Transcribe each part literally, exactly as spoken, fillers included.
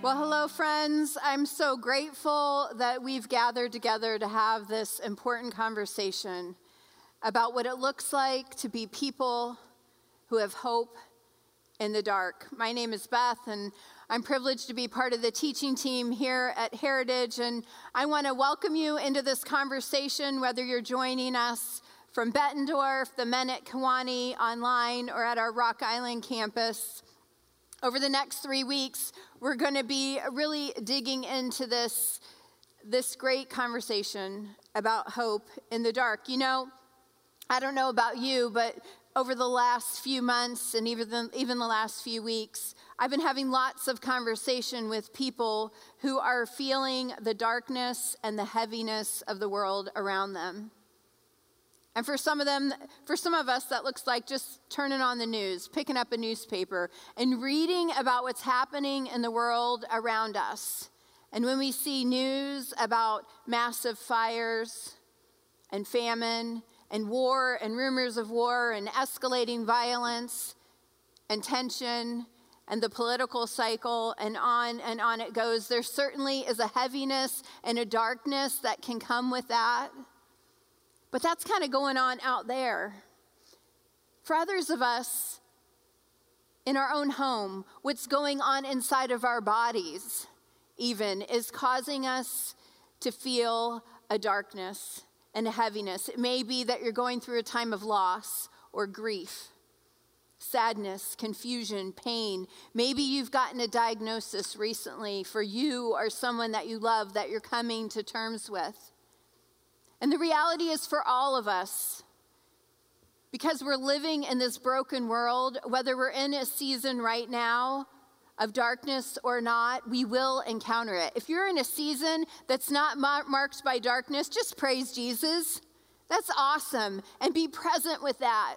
Well, hello, friends. I'm so grateful that we've gathered together to have this important conversation about what it looks like to be people who have hope in the dark. My name is Beth, and I'm privileged to be part of the teaching team here at Heritage, and I want to welcome you into this conversation, whether you're joining us from Bettendorf, the men at Kewanee online, or at our Rock Island campus. Over the next three weeks, we're going to be really digging into this, this great conversation about hope in the dark. You know, I don't know about you, but over the last few months and even the, even the last few weeks, I've been having lots of conversation with people who are feeling the darkness and the heaviness of the world around them. And for some of them, for some of us, that looks like just turning on the news, picking up a newspaper, and reading about what's happening in the world around us. And when we see news about massive fires and famine and war and rumors of war and escalating violence and tension and the political cycle and on and on it goes, there certainly is a heaviness and a darkness that can come with that. But that's kind of going on out there. For others of us, in our own home, what's going on inside of our bodies, even, is causing us to feel a darkness and a heaviness. It may be that you're going through a time of loss or grief, sadness, confusion, pain. Maybe you've gotten a diagnosis recently for you or someone that you love that you're coming to terms with. And the reality is for all of us, because we're living in this broken world, whether we're in a season right now of darkness or not, we will encounter it. If you're in a season that's not marked by darkness, just praise Jesus. That's awesome. And be present with that.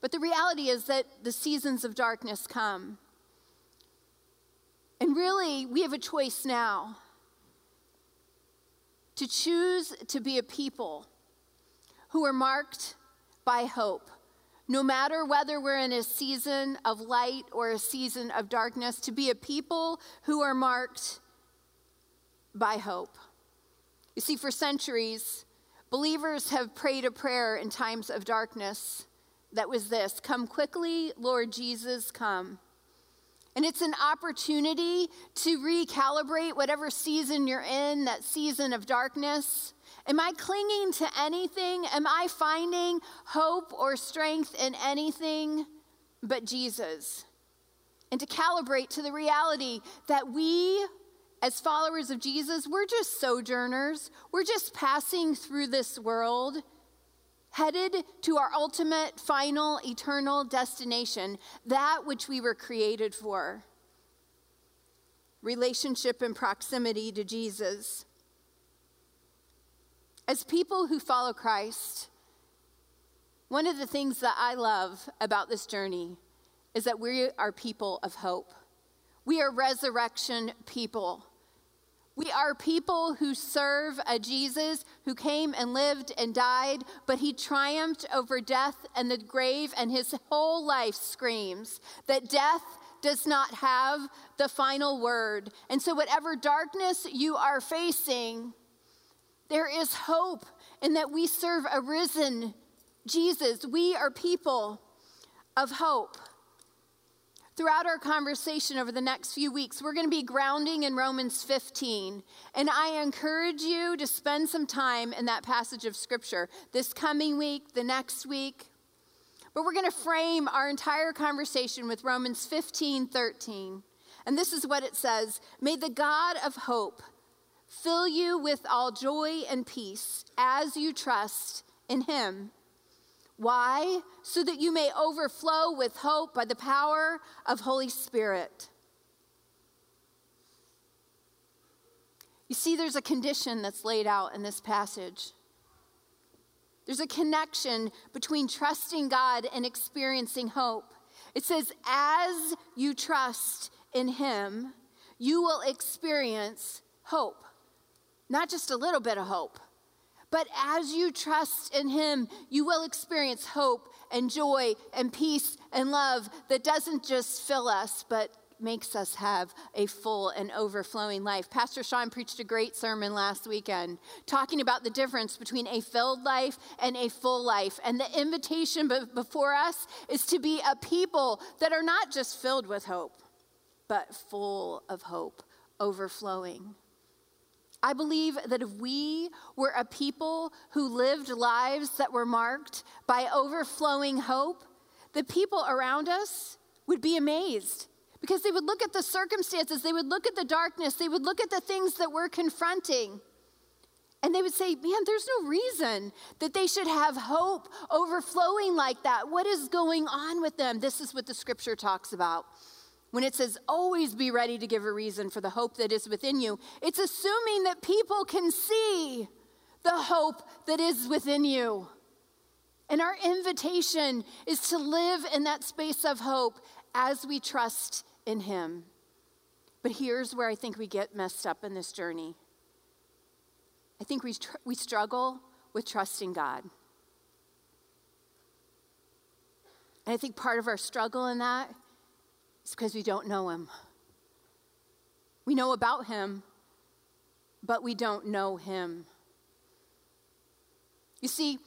But the reality is that the seasons of darkness come. And really, we have a choice now. To choose to be a people who are marked by hope, no matter whether we're in a season of light or a season of darkness, to be a people who are marked by hope. You see, for centuries, believers have prayed a prayer in times of darkness that was this: "Come quickly, Lord Jesus, come." And it's an opportunity to recalibrate whatever season you're in, that season of darkness. Am I clinging to anything? Am I finding hope or strength in anything but Jesus? And to calibrate to the reality that we, as followers of Jesus, we're just sojourners. We're just passing through this world, headed to our ultimate, final, eternal destination, that which we were created for. Relationship and proximity to Jesus. As people who follow Christ, one of the things that I love about this journey is that we are people of hope. We are resurrection people. We are people who serve a Jesus who came and lived and died, but he triumphed over death and the grave, and his whole life screams that death does not have the final word. And so whatever darkness you are facing, there is hope in that we serve a risen Jesus. We are people of hope. Throughout our conversation over the next few weeks, we're going to be grounding in Romans fifteen. And I encourage you to spend some time in that passage of Scripture this coming week, the next week. But we're going to frame our entire conversation with Romans fifteen thirteen. And this is what it says: "May the God of hope fill you with all joy and peace as you trust in him." Why? So that you may overflow with hope by the power of Holy Spirit. You see, there's a condition that's laid out in this passage. There's a connection between trusting God and experiencing hope. It says, as you trust in him, you will experience hope. Not just a little bit of hope. But as you trust in him, you will experience hope and joy and peace and love that doesn't just fill us, but makes us have a full and overflowing life. Pastor Sean preached a great sermon last weekend talking about the difference between a filled life and a full life. And the invitation before us is to be a people that are not just filled with hope, but full of hope, overflowing. I believe that if we were a people who lived lives that were marked by overflowing hope, the people around us would be amazed because they would look at the circumstances, they would look at the darkness, they would look at the things that we're confronting, and they would say, man, there's no reason that they should have hope overflowing like that. What is going on with them? This is what the scripture talks about. When it says, always be ready to give a reason for the hope that is within you, it's assuming that people can see the hope that is within you. And our invitation is to live in that space of hope as we trust in him. But here's where I think we get messed up in this journey. I think we tr- we struggle with trusting God. And I think part of our struggle in that, it's because we don't know him. We know about him, but we don't know him. You see,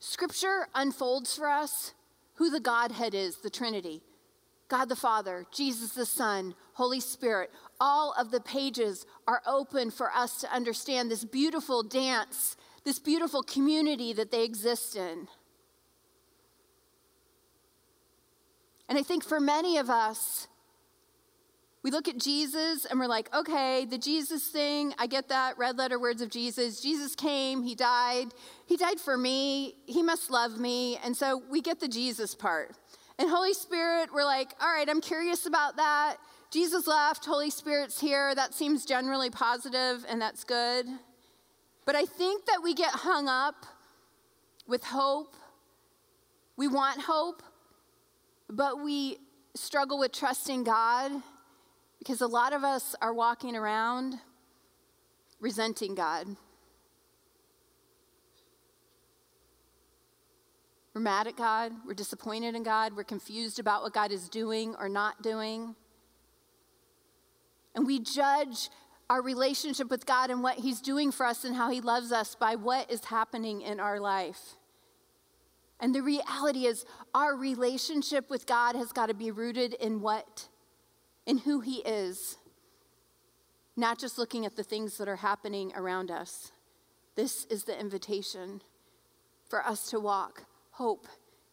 scripture unfolds for us who the Godhead is, the Trinity. God the Father, Jesus the Son, Holy Spirit. All of the pages are open for us to understand this beautiful dance, this beautiful community that they exist in. And I think for many of us, we look at Jesus and we're like, okay, the Jesus thing, I get that, red letter words of Jesus. Jesus came, he died. He died for me. He must love me. And so we get the Jesus part. And Holy Spirit, we're like, all right, I'm curious about that. Jesus left, Holy Spirit's here. That seems generally positive and that's good. But I think that we get hung up with hope. We want hope. But we struggle with trusting God because a lot of us are walking around resenting God. We're mad at God. We're disappointed in God. We're confused about what God is doing or not doing. And we judge our relationship with God and what he's doing for us and how he loves us by what is happening in our life. And the reality is our relationship with God has got to be rooted in what? In who he is. Not just looking at the things that are happening around us. This is the invitation for us to walk hope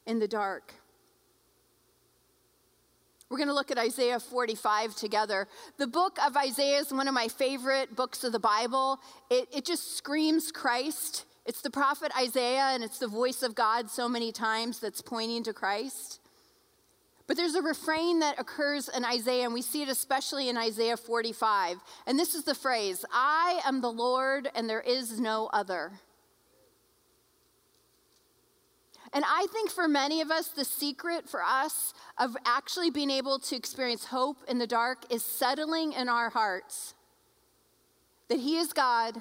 in the dark. We're going to look at Isaiah forty-five together. The book of Isaiah is one of my favorite books of the Bible. It, it just screams Christ. It's the prophet Isaiah, and it's the voice of God so many times that's pointing to Christ. But there's a refrain that occurs in Isaiah, and we see it especially in Isaiah forty-five. And this is the phrase, I am the Lord, and there is no other. And I think for many of us, the secret for us of actually being able to experience hope in the dark is settling in our hearts that he is God,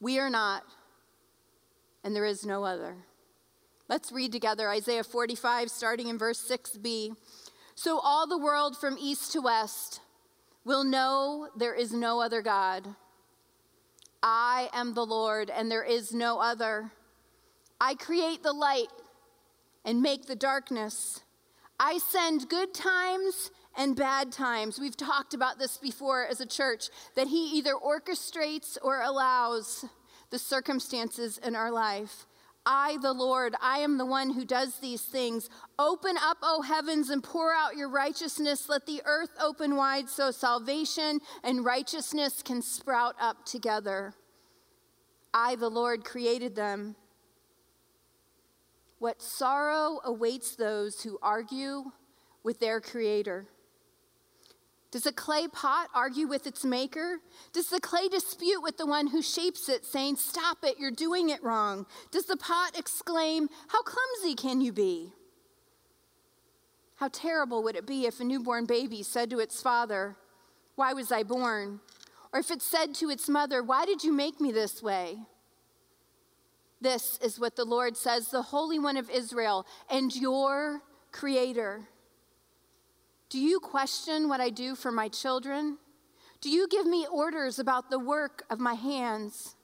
we are not. And there is no other. Let's read together Isaiah forty-five, starting in verse six b. So all the world from east to west will know there is no other God. I am the Lord, and there is no other. I create the light and make the darkness. I send good times and bad times. We've talked about this before as a church, that he either orchestrates or allows the circumstances in our life. I, the Lord, I am the one who does these things. Open up, O heavens, and pour out your righteousness. Let the earth open wide so salvation and righteousness can sprout up together. I, the Lord, created them. What sorrow awaits those who argue with their Creator? Does a clay pot argue with its maker? Does the clay dispute with the one who shapes it, saying, stop it, you're doing it wrong? Does the pot exclaim, how clumsy can you be? How terrible would it be if a newborn baby said to its father, why was I born? Or if it said to its mother, why did you make me this way? This is what the Lord says, the Holy One of Israel and your Creator. Do you question what I do for my children? Do you give me orders about the work of my hands?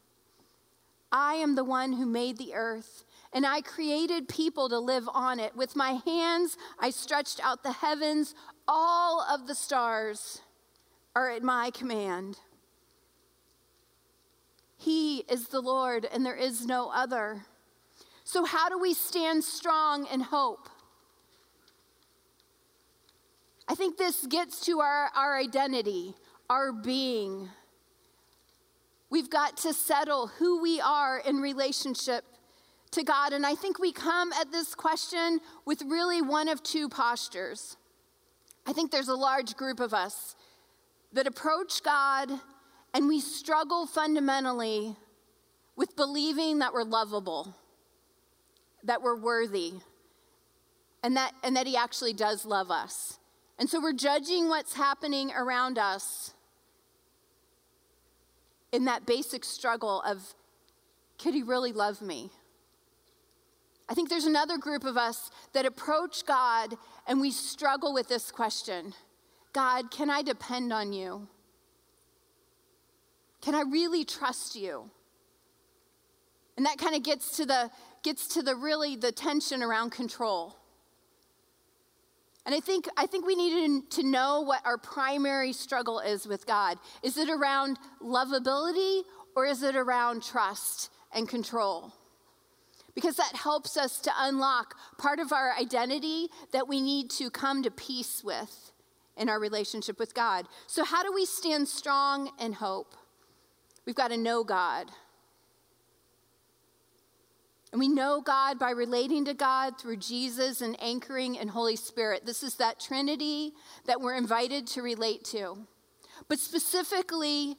I am the one who made the earth, and I created people to live on it. With my hands, I stretched out the heavens. All of the stars are at my command. He is the Lord, and there is no other. So how do we stand strong in hope? I think this gets to our, our identity, our being. We've got to settle who we are in relationship to God. And I think we come at this question with really one of two postures. I think there's a large group of us that approach God and we struggle fundamentally with believing that we're lovable, that we're worthy, and that, and that he actually does love us. And so we're judging what's happening around us in that basic struggle of, could he really love me? I think there's another group of us that approach God and we struggle with this question. God, can I depend on you? Can I really trust you? And that kind of gets to the gets to the really the tension around control. And I think I think we need to know what our primary struggle is with God. Is it around lovability or is it around trust and control? Because that helps us to unlock part of our identity that we need to come to peace with in our relationship with God. So how do we stand strong in hope? We've got to know God. And we know God by relating to God through Jesus and anchoring in Holy Spirit. This is that Trinity that we're invited to relate to. But specifically,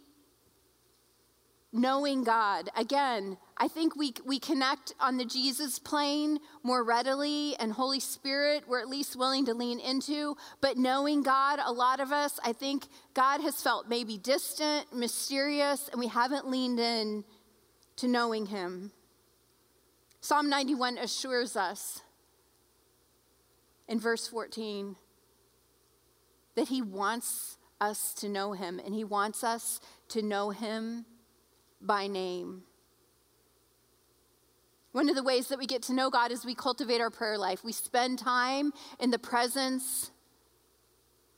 knowing God. Again, I think we, we connect on the Jesus plane more readily, and Holy Spirit we're at least willing to lean into. But knowing God, a lot of us, I think God has felt maybe distant, mysterious, and we haven't leaned in to knowing him. Psalm ninety-one assures us in verse fourteen that he wants us to know him, and he wants us to know him by name. One of the ways that we get to know God is we cultivate our prayer life. We spend time in the presence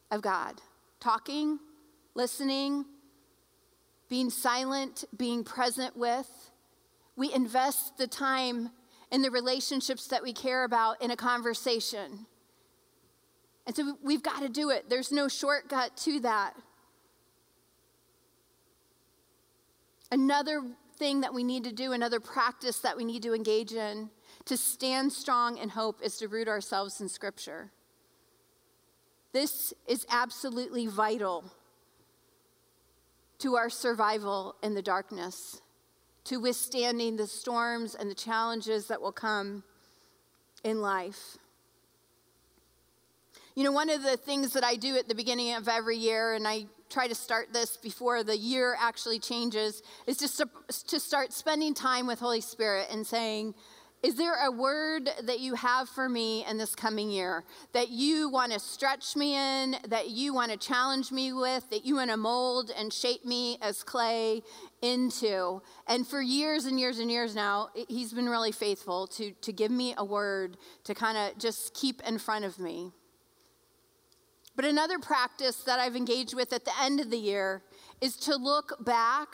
of God, talking, listening, being silent, being present with. We invest the time in the relationships that we care about in a conversation. And so we've got to do it. There's no shortcut to that. Another thing that we need to do, another practice that we need to engage in to stand strong in hope is to root ourselves in Scripture. This is absolutely vital to our survival in the darkness, to withstanding the storms and the challenges that will come in life. You know, one of the things that I do at the beginning of every year, and I try to start this before the year actually changes, is just to, to start spending time with Holy Spirit and saying, is there a word that you have for me in this coming year that you want to stretch me in, that you want to challenge me with, that you want to mold and shape me as clay into? And for years and years and years now, he's been really faithful to, to give me a word to kind of just keep in front of me. But another practice that I've engaged with at the end of the year is to look back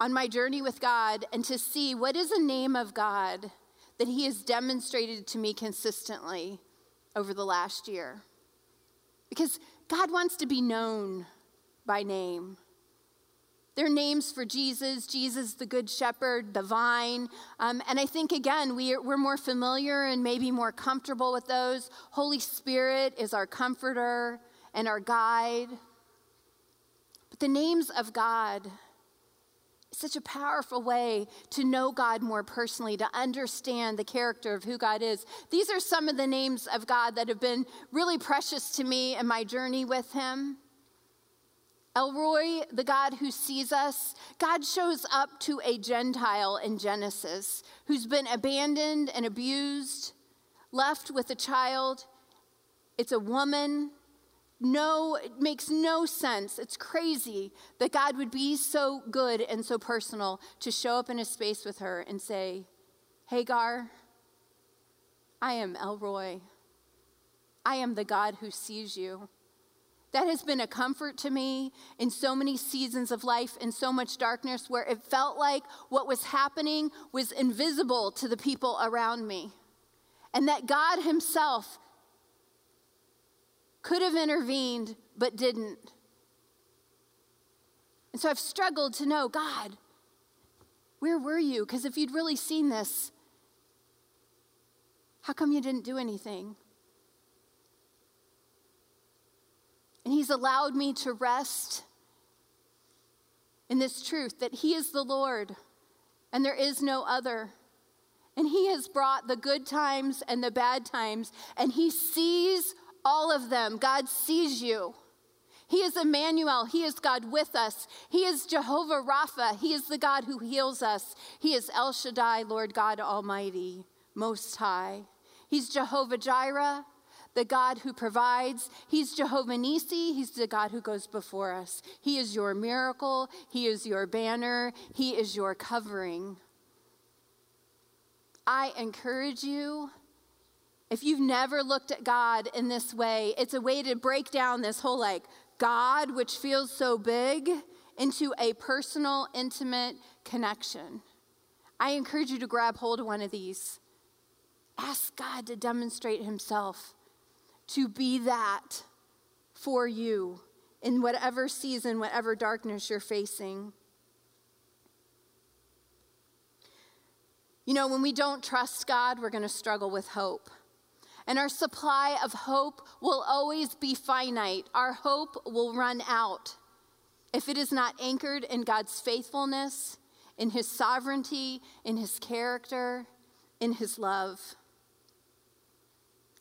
on my journey with God and to see what is a name of God that he has demonstrated to me consistently over the last year. Because God wants to be known by name. There are names for Jesus, Jesus the Good Shepherd, the Vine. Um, and I think, again, we are, we're more familiar and maybe more comfortable with those. Holy Spirit is our comforter and our guide. But the names of God, such a powerful way to know God more personally, to understand the character of who God is. These are some of the names of God that have been really precious to me in my journey with him. El Roy, the God who sees us. God shows up to a Gentile in Genesis who's been abandoned and abused, left with a child, It's a woman. No, it makes no sense. It's crazy that God would be so good and so personal to show up in a space with her and say, Hagar, I am El Roy. I am the God who sees you. That has been a comfort to me in so many seasons of life, in so much darkness, where it felt like what was happening was invisible to the people around me. And that God himself could have intervened, but didn't. And so I've struggled to know, God, where were you? Because if you'd really seen this, how come you didn't do anything? And he's allowed me to rest in this truth that he is the Lord and there is no other. And he has brought the good times and the bad times, and he sees all of them. God sees you. He is Emmanuel. He is God with us. He is Jehovah Rapha. He is the God who heals us. He is El Shaddai, Lord God Almighty, Most High. He's Jehovah Jireh, the God who provides. He's Jehovah Nisi. He's the God who goes before us. He is your miracle. He is your banner. He is your covering. I encourage you, if you've never looked at God in this way, it's a way to break down this whole like God, which feels so big, into a personal, intimate connection. I encourage you to grab hold of one of these. Ask God to demonstrate himself, to be that for you in whatever season, whatever darkness you're facing. You know, when we don't trust God, we're going to struggle with hope. And our supply of hope will always be finite. Our hope will run out if it is not anchored in God's faithfulness, in his sovereignty, in his character, in his love.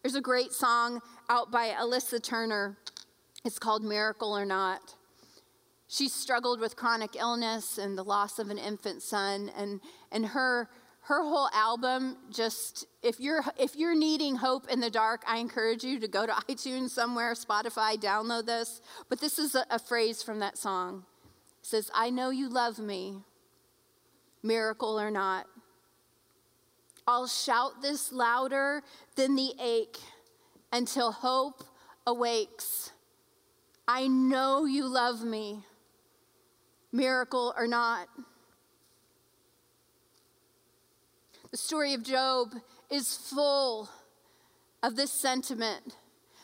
There's a great song out by Alyssa Turner. It's called Miracle or Not. She struggled with chronic illness and the loss of an infant son, and, and her her whole album, just, if you're if you're needing hope in the dark, I encourage you to go to iTunes somewhere, Spotify, download this. But this is a, a phrase from that song. It says, I know you love me, miracle or not. I'll shout this louder than the ache until hope awakes. I know you love me, miracle or not. The story of Job is full of this sentiment,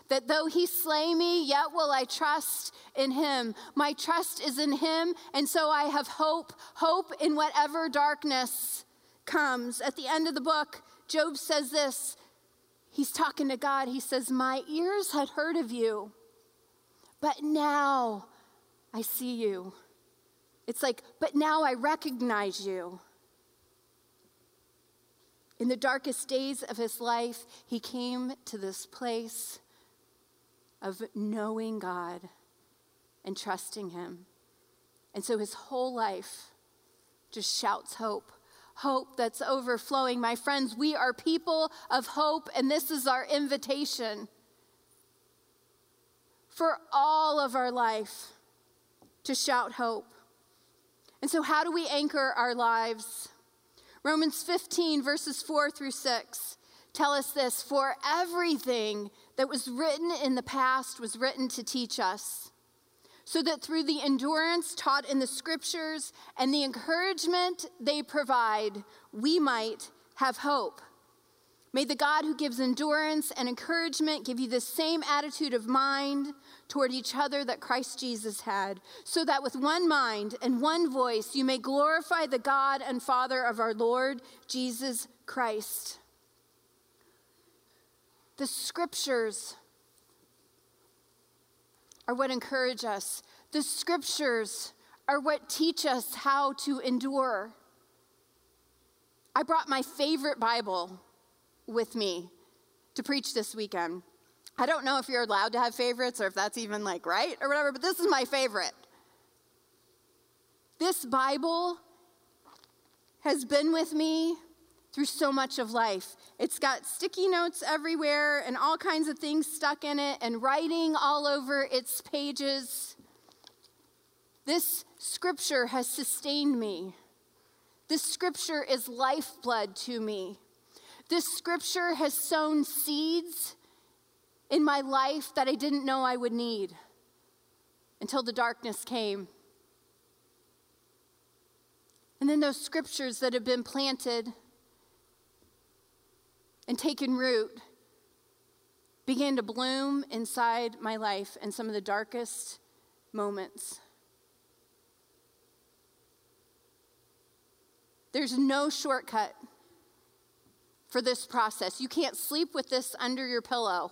that though he slay me, yet will I trust in him. My trust is in him, and so I have hope, hope in whatever darkness comes. At the end of the book, Job says this. He's talking to God. He says, my ears had heard of you, but now I see you. It's like, but now I recognize you. In the darkest days of his life, he came to this place of knowing God and trusting him. And so his whole life just shouts hope. Hope that's overflowing. My friends, we are people of hope, and this is our invitation for all of our life to shout hope. And so how do we anchor our lives? Romans fifteen, verses four through six tell us this. For everything that was written in the past was written to teach us, so that through the endurance taught in the scriptures and the encouragement they provide, we might have hope. May the God who gives endurance and encouragement give you the same attitude of mind toward each other that Christ Jesus had, so that with one mind and one voice you may glorify the God and Father of our Lord Jesus Christ. The scriptures are what encourage us. The scriptures are what teach us how to endure. I brought my favorite Bible with me to preach this weekend. I don't know if you're allowed to have favorites or if that's even like right or whatever, but this is my favorite. This Bible has been with me through so much of life. It's got sticky notes everywhere and all kinds of things stuck in it and writing all over its pages. This scripture has sustained me. This scripture is lifeblood to me. This scripture has sown seeds in my life that I didn't know I would need until the darkness came. And then those scriptures that have been planted and taken root began to bloom inside my life in some of the darkest moments. There's no shortcut for this process. You can't sleep with this under your pillow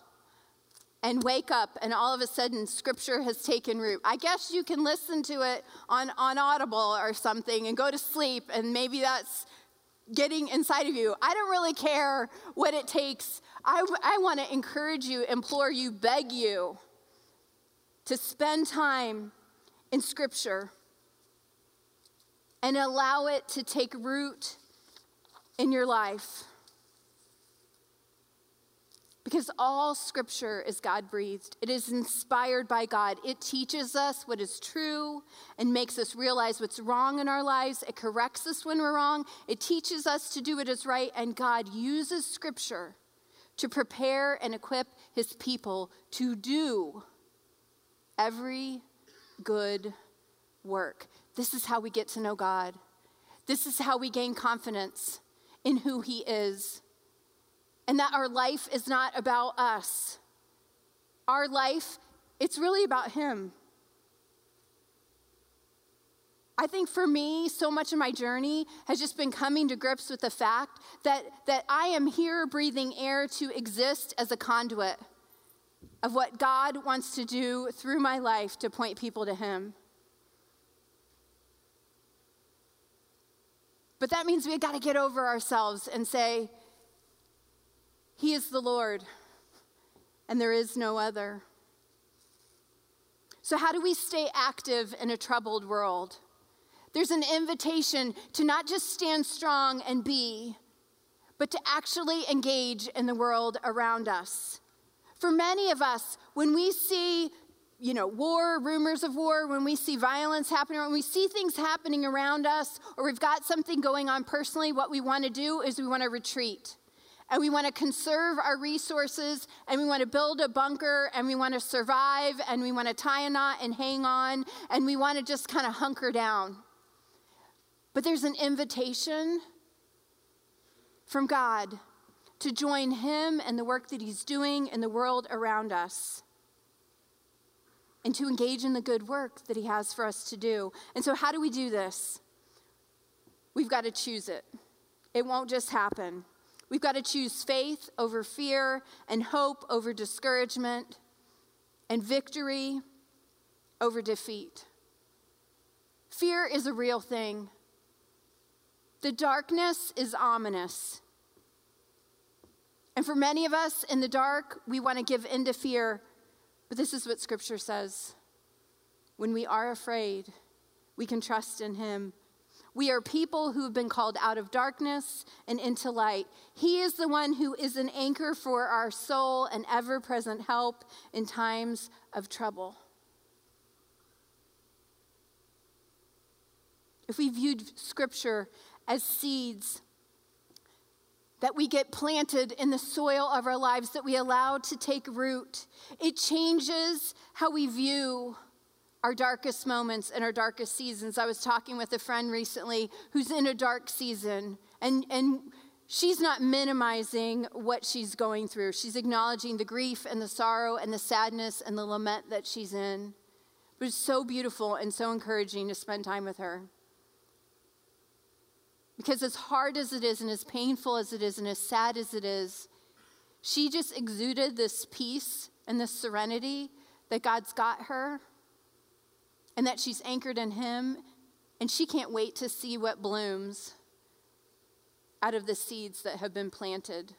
and wake up and all of a sudden scripture has taken root. I guess you can listen to it on, on Audible or something and go to sleep, and maybe that's getting inside of you. I don't really care what it takes. I, I want to encourage you, implore you, beg you to spend time in scripture and allow it to take root in your life. Because all scripture is God-breathed. It is inspired by God. It teaches us what is true and makes us realize what's wrong in our lives. It corrects us when we're wrong. It teaches us to do what is right. And God uses scripture to prepare and equip his people to do every good work. This is how we get to know God. This is how we gain confidence in who he is. And that our life is not about us. Our life, it's really about him. I think for me, so much of my journey has just been coming to grips with the fact that, that I am here breathing air to exist as a conduit of what God wants to do through my life to point people to him. But that means we've got to get over ourselves and say, he is the Lord, and there is no other. So how do we stay active in a troubled world? There's an invitation to not just stand strong and be, but to actually engage in the world around us. For many of us, when we see, you know, war, rumors of war, when we see violence happening, when we see things happening around us, or we've got something going on personally, what we want to do is we want to retreat. And we want to conserve our resources, and we want to build a bunker, and we want to survive, and we want to tie a knot and hang on, and we want to just kind of hunker down. But there's an invitation from God to join him and the work that he's doing in the world around us, and to engage in the good work that he has for us to do. And so how do we do this? We've got to choose it. It won't just happen. We've got to choose faith over fear and hope over discouragement and victory over defeat. Fear is a real thing. The darkness is ominous. And for many of us in the dark, we want to give in to fear. But this is what scripture says. When we are afraid, we can trust in him. We are people who have been called out of darkness and into light. He is the one who is an anchor for our soul and ever-present help in times of trouble. If we viewed scripture as seeds that we get planted in the soil of our lives, that we allow to take root, it changes how we view our darkest moments and our darkest seasons. I was talking with a friend recently who's in a dark season, and, and she's not minimizing what she's going through. She's acknowledging the grief and the sorrow and the sadness and the lament that she's in. It was so beautiful and so encouraging to spend time with her. Because as hard as it is and as painful as it is and as sad as it is, she just exuded this peace and this serenity that God's got her, and that she's anchored in him, and she can't wait to see what blooms out of the seeds that have been planted.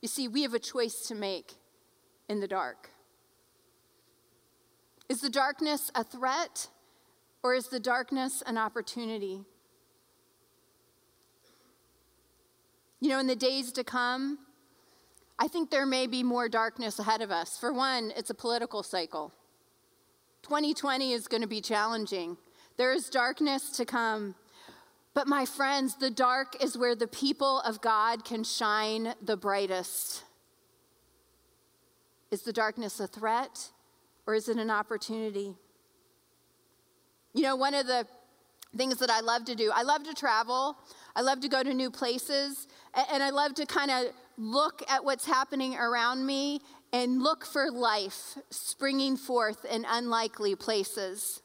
You see, we have a choice to make in the dark. Is the darkness a threat, or is the darkness an opportunity? You know, in the days to come, I think there may be more darkness ahead of us. For one, it's a political cycle. twenty twenty is going to be challenging. There is darkness to come. But my friends, the dark is where the people of God can shine the brightest. Is the darkness a threat or is it an opportunity? You know, one of the things that I love to do, I love to travel, I love to go to new places, and I love to kind of look at what's happening around me and look for life springing forth in unlikely places.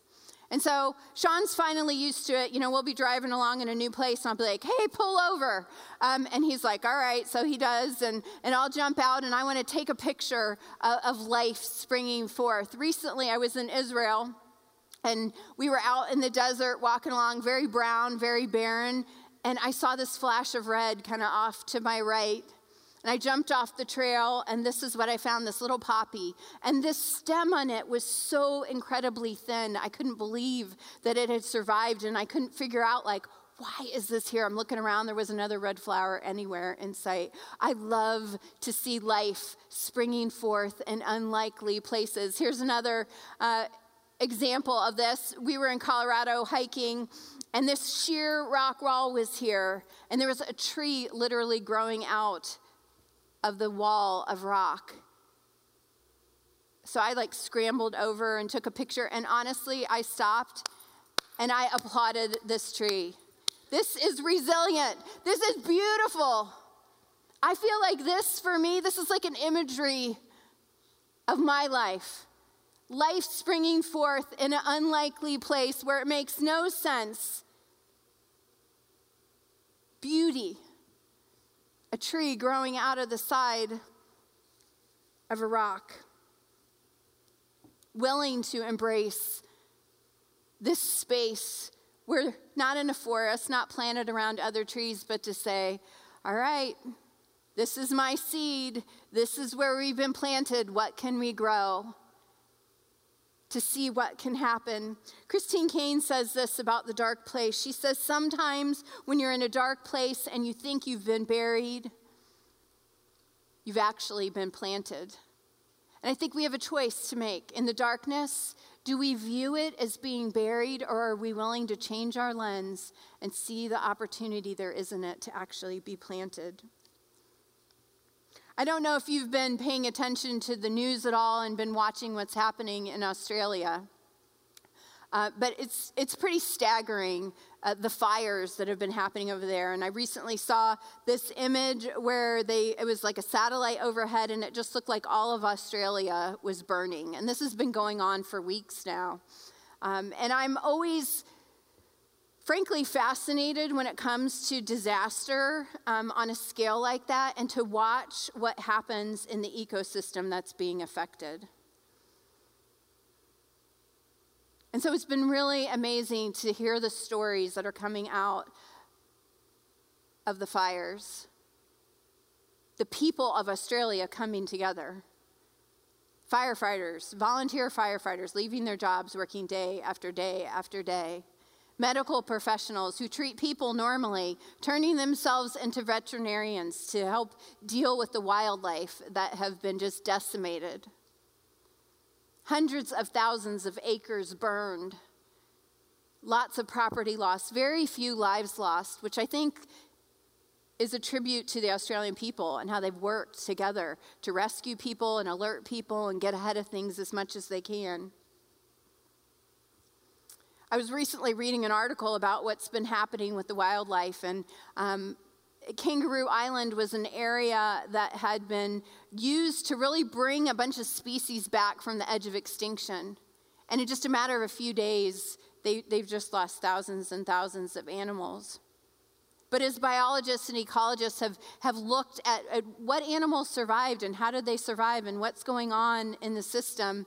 And so Sean's finally used to it. You know, we'll be driving along in a new place, and I'll be like, hey, pull over. Um, and he's like, all right. So he does, and, and I'll jump out, and I want to take a picture of, of life springing forth. Recently, I was in Israel, and we were out in the desert walking along, very brown, very barren, and I saw this flash of red kind of off to my right. And I jumped off the trail, and this is what I found, this little poppy. And this stem on it was so incredibly thin. I couldn't believe that it had survived, and I couldn't figure out, like, why is this here? I'm looking around. There was another red flower anywhere in sight. I love to see life springing forth in unlikely places. Here's another uh, example of this. We were in Colorado hiking, and this sheer rock wall was here, and there was a tree literally growing out of the wall of rock. So I like scrambled over and took a picture, and honestly, I stopped and I applauded this tree. This is resilient. This is beautiful. I feel like this, for me, this is like an imagery of my life. Life springing forth in an unlikely place where it makes no sense. Beauty. A tree growing out of the side of a rock. Willing to embrace this space. We're not in a forest, not planted around other trees, but to say, all right, this is my seed. This is where we've been planted. What can we grow? To see what can happen. Christine Kane says this about the dark place. She says, sometimes when you're in a dark place and you think you've been buried, you've actually been planted. And I think we have a choice to make. In the darkness, do we view it as being buried, or are we willing to change our lens and see the opportunity there is in it to actually be planted? I don't know if you've been paying attention to the news at all and been watching what's happening in Australia, uh, but it's it's pretty staggering, uh, the fires that have been happening over there. And I recently saw this image where they it was like a satellite overhead, and it just looked like all of Australia was burning. And this has been going on for weeks now. Um, and I'm always, frankly, fascinated when it comes to disaster um, on a scale like that, and to watch what happens in the ecosystem that's being affected. And so it's been really amazing to hear the stories that are coming out of the fires. The people of Australia coming together. Firefighters, volunteer firefighters, leaving their jobs, working day after day after day. Medical professionals who treat people normally, turning themselves into veterinarians to help deal with the wildlife that have been just decimated. Hundreds of thousands of acres burned. Lots of property lost. Very few lives lost, which I think is a tribute to the Australian people and how they've worked together to rescue people and alert people and get ahead of things as much as they can. I was recently reading an article about what's been happening with the wildlife, and um, Kangaroo Island was an area that had been used to really bring a bunch of species back from the edge of extinction. And in just a matter of a few days, they, they've just lost thousands and thousands of animals. But as biologists and ecologists have, have looked at, at what animals survived and how did they survive and what's going on in the system,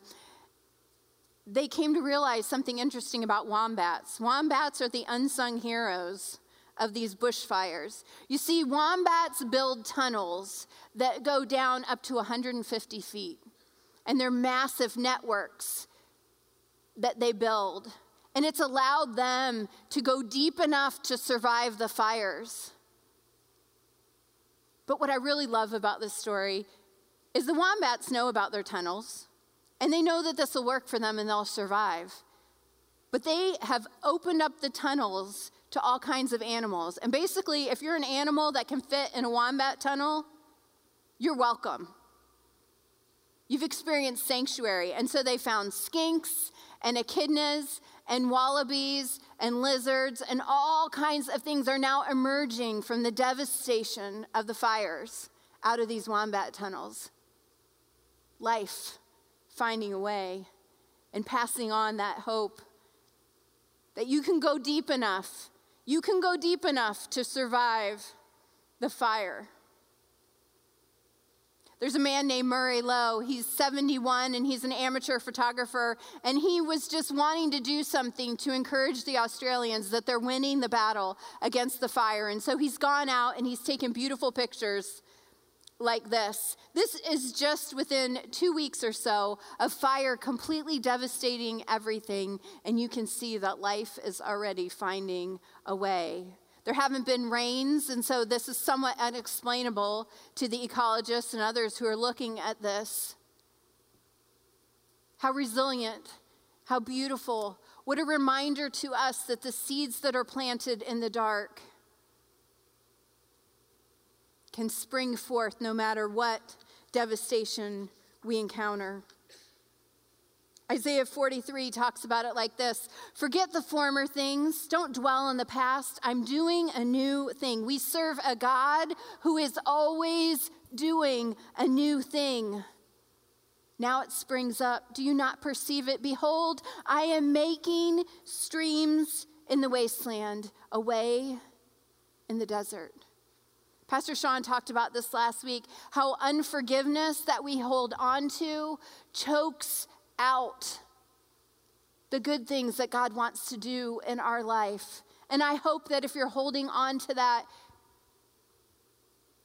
they came to realize something interesting about wombats. Wombats are the unsung heroes of these bushfires. You see, wombats build tunnels that go down up to one hundred fifty feet. And they're massive networks that they build. And it's allowed them to go deep enough to survive the fires. But what I really love about this story is the wombats know about their tunnels, and they know that this will work for them and they'll survive. But they have opened up the tunnels to all kinds of animals. And basically, if you're an animal that can fit in a wombat tunnel, you're welcome. You've experienced sanctuary. And so they found skinks and echidnas and wallabies and lizards and all kinds of things are now emerging from the devastation of the fires out of these wombat tunnels. Life finding a way and passing on that hope that you can go deep enough. You can go deep enough to survive the fire. There's a man named Murray Lowe. He's seventy-one, and he's an amateur photographer, and he was just wanting to do something to encourage the Australians that they're winning the battle against the fire. And so he's gone out, and he's taken beautiful pictures like this. This is just within two weeks or so of fire completely devastating everything, and you can see that life is already finding a way. There haven't been rains, and so this is somewhat unexplainable to the ecologists and others who are looking at this. How resilient, how beautiful. What a reminder to us that the seeds that are planted in the dark can spring forth no matter what devastation we encounter. Isaiah forty-three talks about it like this. Forget the former things. Don't dwell on the past. I'm doing a new thing. We serve a God who is always doing a new thing. Now it springs up. Do you not perceive it? Behold, I am making streams in the wasteland, a way in the desert. Pastor Sean talked about this last week, how unforgiveness that we hold on to chokes out the good things that God wants to do in our life. And I hope that if you're holding on to that,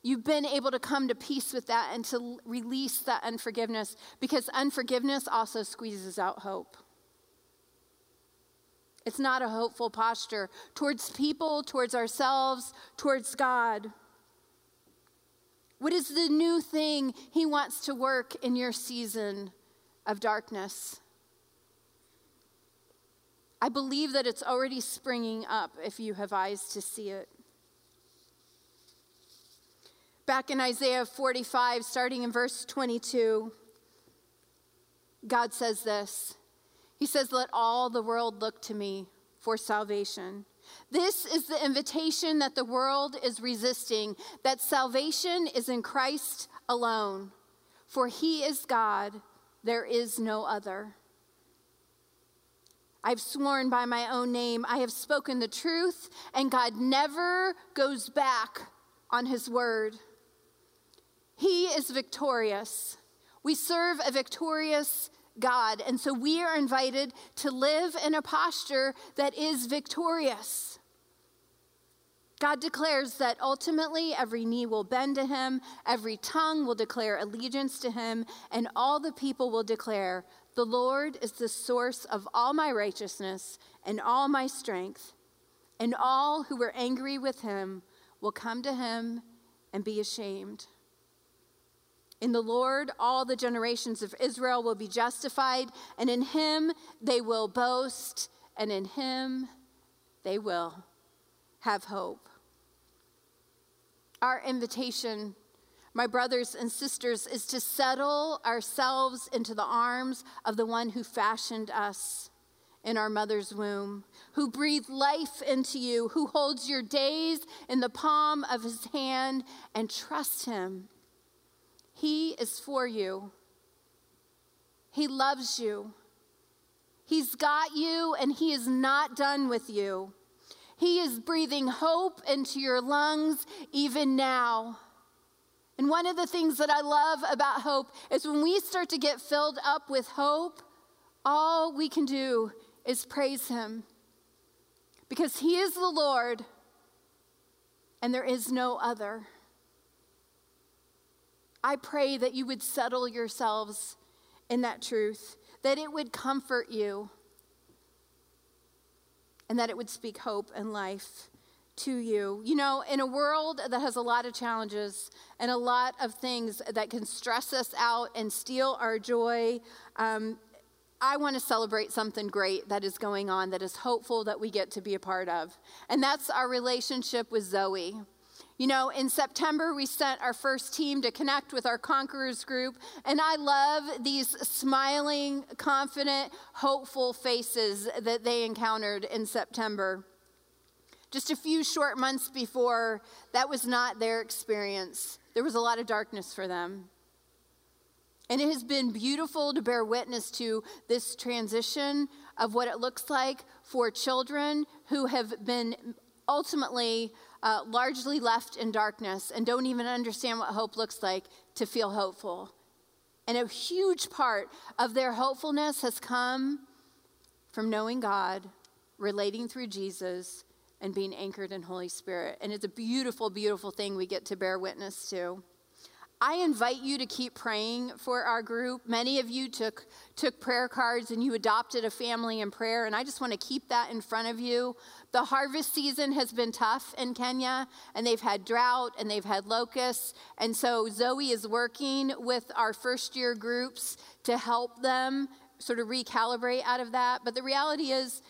you've been able to come to peace with that and to release that unforgiveness, because unforgiveness also squeezes out hope. It's not a hopeful posture towards people, towards ourselves, towards God. What is the new thing He wants to work in your season of darkness? I believe that it's already springing up if you have eyes to see it. Back in Isaiah forty-five, starting in verse twenty-two, God says this. He says, "Let all the world look to me for salvation." This is the invitation that the world is resisting, that salvation is in Christ alone. For He is God. There is no other. I've sworn by my own name. I have spoken the truth, and God never goes back on His word. He is victorious. We serve a victorious God, and so we are invited to live in a posture that is victorious. God declares that ultimately every knee will bend to Him, every tongue will declare allegiance to Him, and all the people will declare, "The Lord is the source of all my righteousness and all my strength," and all who were angry with Him will come to Him and be ashamed. In the Lord, all the generations of Israel will be justified, and in Him they will boast, and in Him they will have hope. Our invitation, my brothers and sisters, is to settle ourselves into the arms of the one who fashioned us in our mother's womb, who breathed life into you, who holds your days in the palm of His hand, and trust Him. He is for you. He loves you. He's got you, and He is not done with you. He is breathing hope into your lungs even now. And one of the things that I love about hope is when we start to get filled up with hope, all we can do is praise Him, because He is the Lord and there is no other. I pray that you would settle yourselves in that truth, that it would comfort you, and that it would speak hope and life to you. You know, in a world that has a lot of challenges and a lot of things that can stress us out and steal our joy, um, I want to celebrate something great that is going on, that is hopeful, that we get to be a part of. And that's our relationship with Zoe. You know, in September, we sent our first team to connect with our Conquerors group, and I love these smiling, confident, hopeful faces that they encountered in September. Just a few short months before, that was not their experience. There was a lot of darkness for them. And it has been beautiful to bear witness to this transition of what it looks like for children who have been ultimately uh, largely left in darkness and don't even understand what hope looks like, to feel hopeful. And a huge part of their hopefulness has come from knowing God, relating through Jesus, and being anchored in Holy Spirit. And it's a beautiful, beautiful thing we get to bear witness to. I invite you to keep praying for our group. Many of you took took prayer cards and you adopted a family in prayer, and I just want to keep that in front of you. The harvest season has been tough in Kenya, and they've had drought and they've had locusts, and so Zoe is working with our first year groups to help them sort of recalibrate out of that. But the reality is,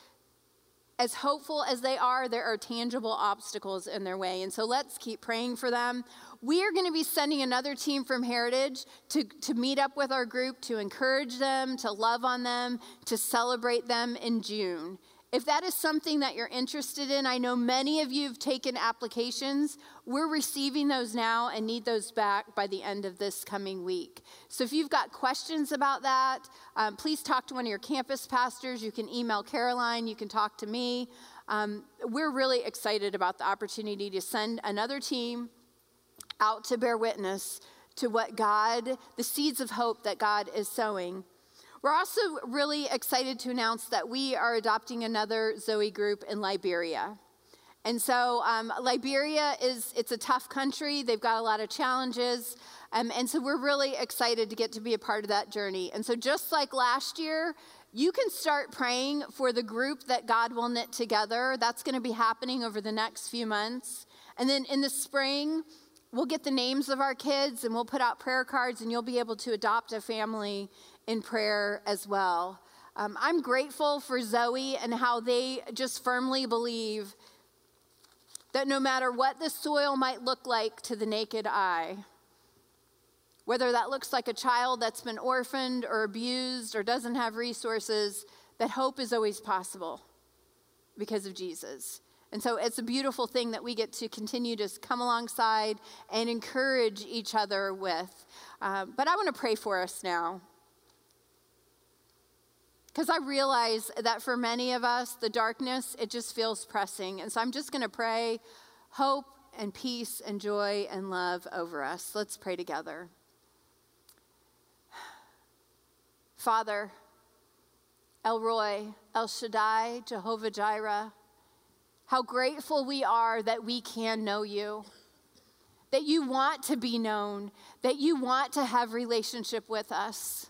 as hopeful as they are, there are tangible obstacles in their way. And so let's keep praying for them. We are going to be sending another team from Heritage to, to meet up with our group, to encourage them, to love on them, to celebrate them in June. If that is something that you're interested in, I know many of you have taken applications. We're receiving those now and need those back by the end of this coming week. So if you've got questions about that, um, please talk to one of your campus pastors. You can email Caroline. You can talk to me. Um, we're really excited about the opportunity to send another team out to bear witness to what God, the seeds of hope that God is sowing. We're also really excited to announce that we are adopting another Zoe group in Liberia. And so um, Liberia is, it's a tough country. They've got a lot of challenges. Um, and so we're really excited to get to be a part of that journey. And so just like last year, you can start praying for the group that God will knit together. That's going to be happening over the next few months. And then in the spring, we'll get the names of our kids and we'll put out prayer cards, and you'll be able to adopt a family in prayer as well. Um, I'm grateful for Zoe and how they just firmly believe that no matter what the soil might look like to the naked eye, whether that looks like a child that's been orphaned or abused or doesn't have resources, that hope is always possible because of Jesus. And so it's a beautiful thing that we get to continue to come alongside and encourage each other with. Um, but I want to pray for us now, because I realize that for many of us, the darkness, it just feels pressing. And so I'm just going to pray hope and peace and joy and love over us. Let's pray together. Father, El Roy, El Shaddai, Jehovah Jireh, how grateful we are that we can know you, that you want to be known, that you want to have relationship with us.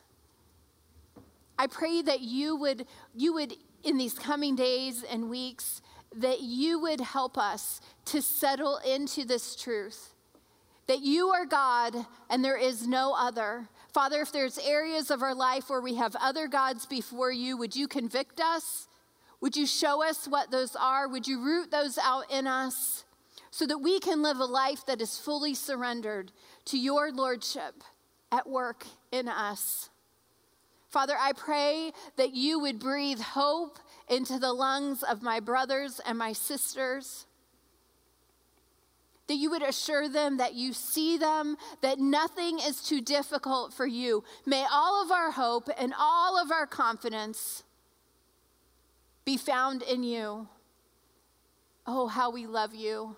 I pray that you would, you would, in these coming days and weeks, that you would help us to settle into this truth, that you are God and there is no other. Father, if there's areas of our life where we have other gods before you, would you convict us? Would you show us what those are? Would you root those out in us so that we can live a life that is fully surrendered to your lordship at work in us? Father, I pray that you would breathe hope into the lungs of my brothers and my sisters, that you would assure them that you see them, that nothing is too difficult for you. May all of our hope and all of our confidence be found in you. Oh, how we love you.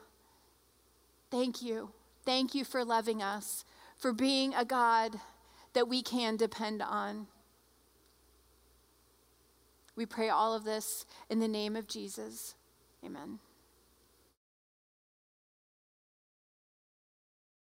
Thank you. Thank you for loving us, for being a God that we can depend on. We pray all of this in the name of Jesus. Amen.